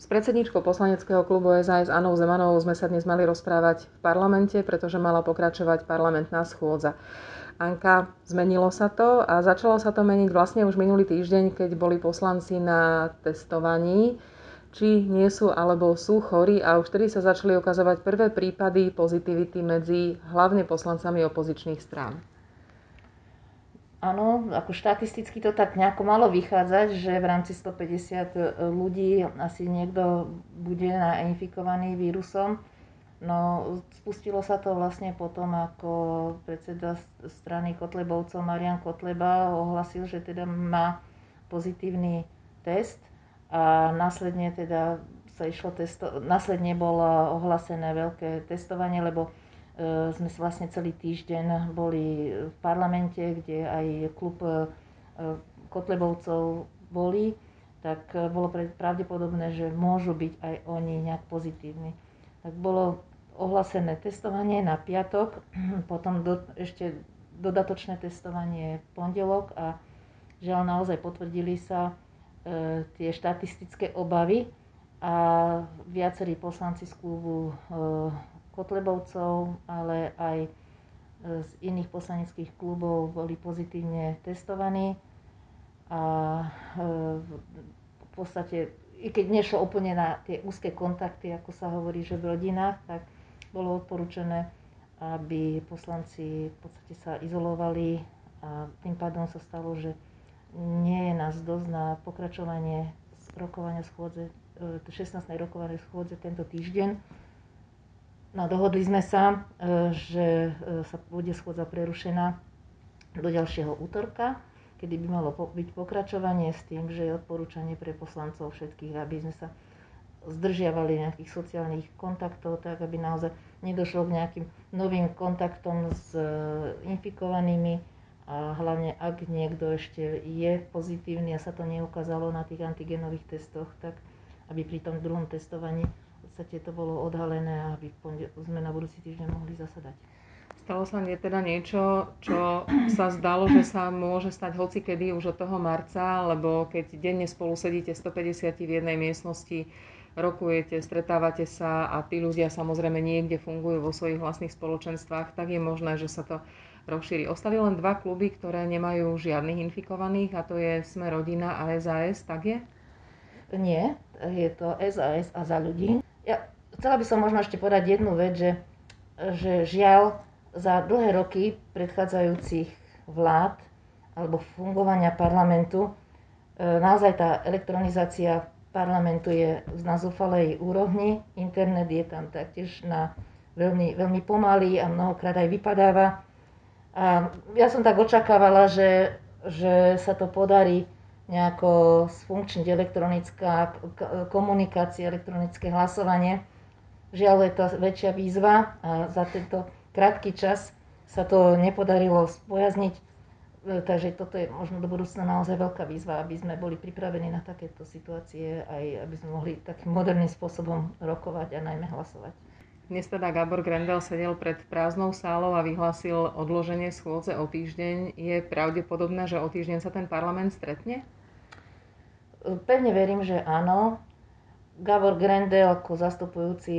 S predsedničkou poslaneckého klubu SaS Annou Zemanovou sme sa dnes mali rozprávať v parlamente, pretože mala pokračovať parlamentná schôdza. Anka, zmenilo sa to a začalo sa to meniť vlastne už minulý týždeň, keď boli poslanci na testovaní, či nie sú alebo sú chorí, a už vtedy sa začali ukazovať prvé prípady pozitivity medzi hlavne poslancami opozičných strán. Áno, ako štatisticky to tak nejako malo vychádzať, že v rámci 150 ľudí asi niekto bude nainfikovaný vírusom. No, spustilo sa to vlastne potom, ako predseda strany Kotlebovcov Marian Kotleba ohlasil, že teda má pozitívny test, a následne teda sa išlo následne bolo ohlásené veľké testovanie, lebo sme sa vlastne celý týždeň boli v parlamente, kde aj klub Kotlebovcov boli, tak bolo pravdepodobné, že môžu byť aj oni nejak pozitívni. Tak bolo ohlásené testovanie na piatok, potom ešte dodatočné testovanie v pondelok a žiaľ naozaj potvrdili sa tie štatistické obavy a viacerí poslanci z klubu Kotlebovcov, ale aj z iných poslaneckých klubov boli pozitívne testovaní a v podstate, i keď nešlo úplne na tie úzke kontakty, ako sa hovorí, že v rodinách, tak bolo odporúčené, aby poslanci v podstate sa izolovali, a tým pádom sa stalo, že nie je nás dosť na pokračovanie rokovania schôdze, 16. rokovania schôdze tento týždeň. No, dohodli sme sa, že sa bude schôdza prerušená do ďalšieho útorka, kedy by malo byť pokračovanie, s tým, že je odporúčanie pre poslancov všetkých, aby sme sa zdržiavali nejakých sociálnych kontaktov, tak aby naozaj nedošlo k nejakým novým kontaktom s infikovanými, a hlavne ak niekto ešte je pozitívny a sa to neukázalo na tých antigenových testoch, tak aby pri tom druhom testovaní v podstate to bolo odhalené a aby sme na budúci týždeň mohli zasadať. Stalo sa teda niečo, čo sa zdalo, že sa môže stať hocikedy už od toho marca, lebo keď denne spolu sedíte 150 v jednej miestnosti, rokujete, stretávate sa a tí ľudia samozrejme niekde fungujú vo svojich vlastných spoločenstvách, tak je možné, že sa to rozšíri. Ostali len dva kluby, ktoré nemajú žiadnych infikovaných, a to je Sme rodina a SaS, tak je? Nie, je to SaS a Za ľudí. Ja chcela by som možno ešte povedať jednu vec, že žiaľ za dlhé roky predchádzajúcich vlád alebo fungovania parlamentu naozaj tá elektronizácia parlamentu je na zúfalej úrovni. Internet je tam taktiež na veľmi, veľmi pomalý a mnohokrát aj vypadáva. A ja som tak očakávala, že sa to podarí nejako sfunkčniť elektronická komunikácia, elektronické hlasovanie. Žiaľ, je to väčšia výzva a za tento krátky čas sa to nepodarilo spojazniť. Takže toto je možno do budúcna naozaj veľká výzva, aby sme boli pripravení na takéto situácie, aj aby sme mohli takým moderným spôsobom rokovať a najmä hlasovať. Dnes teda Gábor Grendel sedel pred prázdnou sálou a vyhlásil odloženie schôdze o týždeň. Je pravdepodobné, že o týždeň sa ten parlament stretne? Pevne verím, že áno. Gábor Grendel ako zastupujúci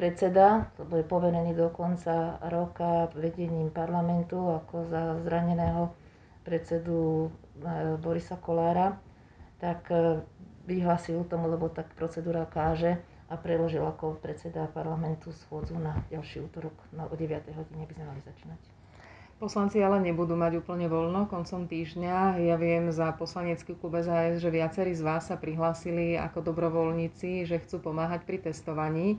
predseda, to je poverený do konca roka vedením parlamentu ako za zraneného predsedu Borisa Kolára, tak vyhlásil tomu, lebo tak procedúra káže, a preložil ako predseda parlamentu schôdzu na ďalší útorok, o 9:00 hodine by sme mali začínať. Poslanci ale nebudú mať úplne voľno koncom týždňa. Ja viem za poslanecký klub SaS, že viacerí z vás sa prihlásili ako dobrovoľníci, že chcú pomáhať pri testovaní,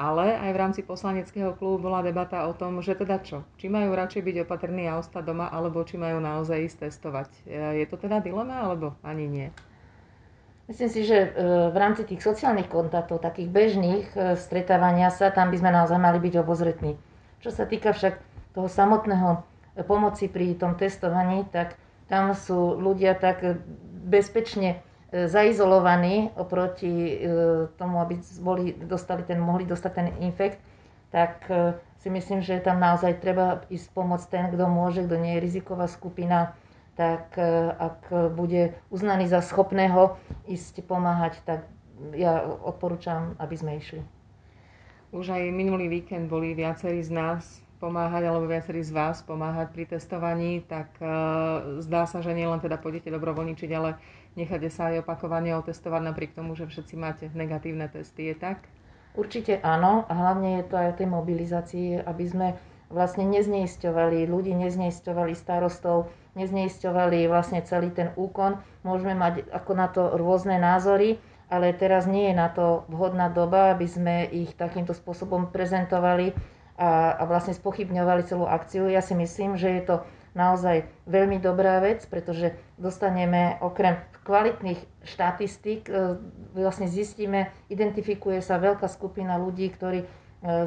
ale aj v rámci poslaneckého klubu bola debata o tom, že teda čo? Či majú radšej byť opatrní a ostať doma, alebo či majú naozaj ísť testovať. Je to teda dilema, alebo ani nie? Myslím si, že v rámci tých sociálnych kontaktov, takých bežných stretávania sa, tam by sme naozaj mali byť obozretní. Čo sa týka však toho samotného pomoci pri tom testovaní, tak tam sú ľudia tak bezpečne zaizolovaní oproti tomu, aby mohli dostať ten infekt, tak si myslím, že tam naozaj treba ísť pomôcť ten, kto môže, kto nie je riziková skupina, tak ak bude uznaný za schopného ísť pomáhať, tak ja odporúčam, aby sme išli. Už aj minulý víkend boli viacerí z nás pomáhať, alebo viacerí z vás pomáhať pri testovaní, tak zdá sa, že nielen teda pôjdete dobrovoľničiť, ale necháte sa aj opakovane otestovať napriek tomu, že všetci máte negatívne testy, je tak? Určite áno, a hlavne je to aj o tej mobilizácii, aby sme vlastne nezneisťovali ľudí, nezneisťovali starostov, nezneisťovali vlastne celý ten úkon. Môžeme mať ako na to rôzne názory, ale teraz nie je na to vhodná doba, aby sme ich takýmto spôsobom prezentovali a vlastne spochybňovali celú akciu. Ja si myslím, že je to naozaj veľmi dobrá vec, pretože dostaneme okrem kvalitných štatistík, vlastne zistíme, identifikuje sa veľká skupina ľudí, ktorí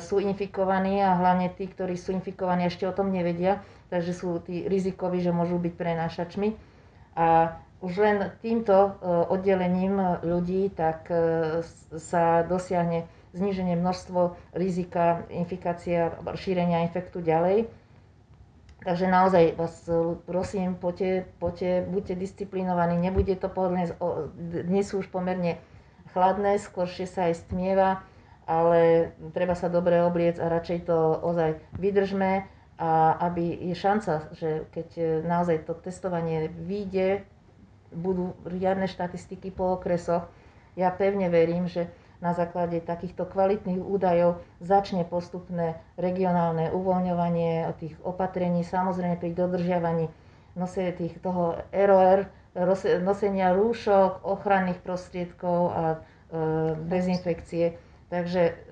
sú infikovaní a hlavne tí, ktorí sú infikovaní, ešte o tom nevedia, takže sú tí rizikoví, že môžu byť prenášačmi. A už len týmto oddelením ľudí tak sa dosiahne zníženie množstvo rizika infikácia, šírenia infektu ďalej. Takže naozaj vás prosím, poďte, buďte disciplinovaní, nebude to pohodlné, dnes sú už pomerne chladné, skoršie sa aj stmieva, ale treba sa dobre obliec a radšej to ozaj vydržme, a aby je šanca, že keď naozaj to testovanie vyjde, budú riadne štatistiky po okresoch. Ja pevne verím, že na základe takýchto kvalitných údajov začne postupné regionálne uvoľňovanie tých opatrení, samozrejme pri dodržiavaní toho ROR, nosenia rúšok, ochranných prostriedkov a dezinfekcie. Takže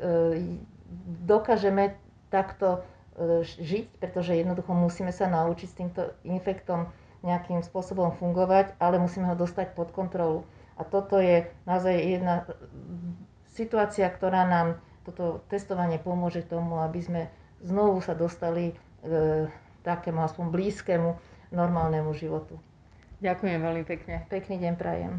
dokážeme takto žiť, pretože jednoducho musíme sa naučiť s týmto infektom nejakým spôsobom fungovať, ale musíme ho dostať pod kontrolu. A toto je naozaj jedna situácia, ktorá nám toto testovanie pomôže tomu, aby sme znovu sa dostali k takému aspoň blízkému normálnemu životu. Ďakujem veľmi pekne. Pekný deň prajem.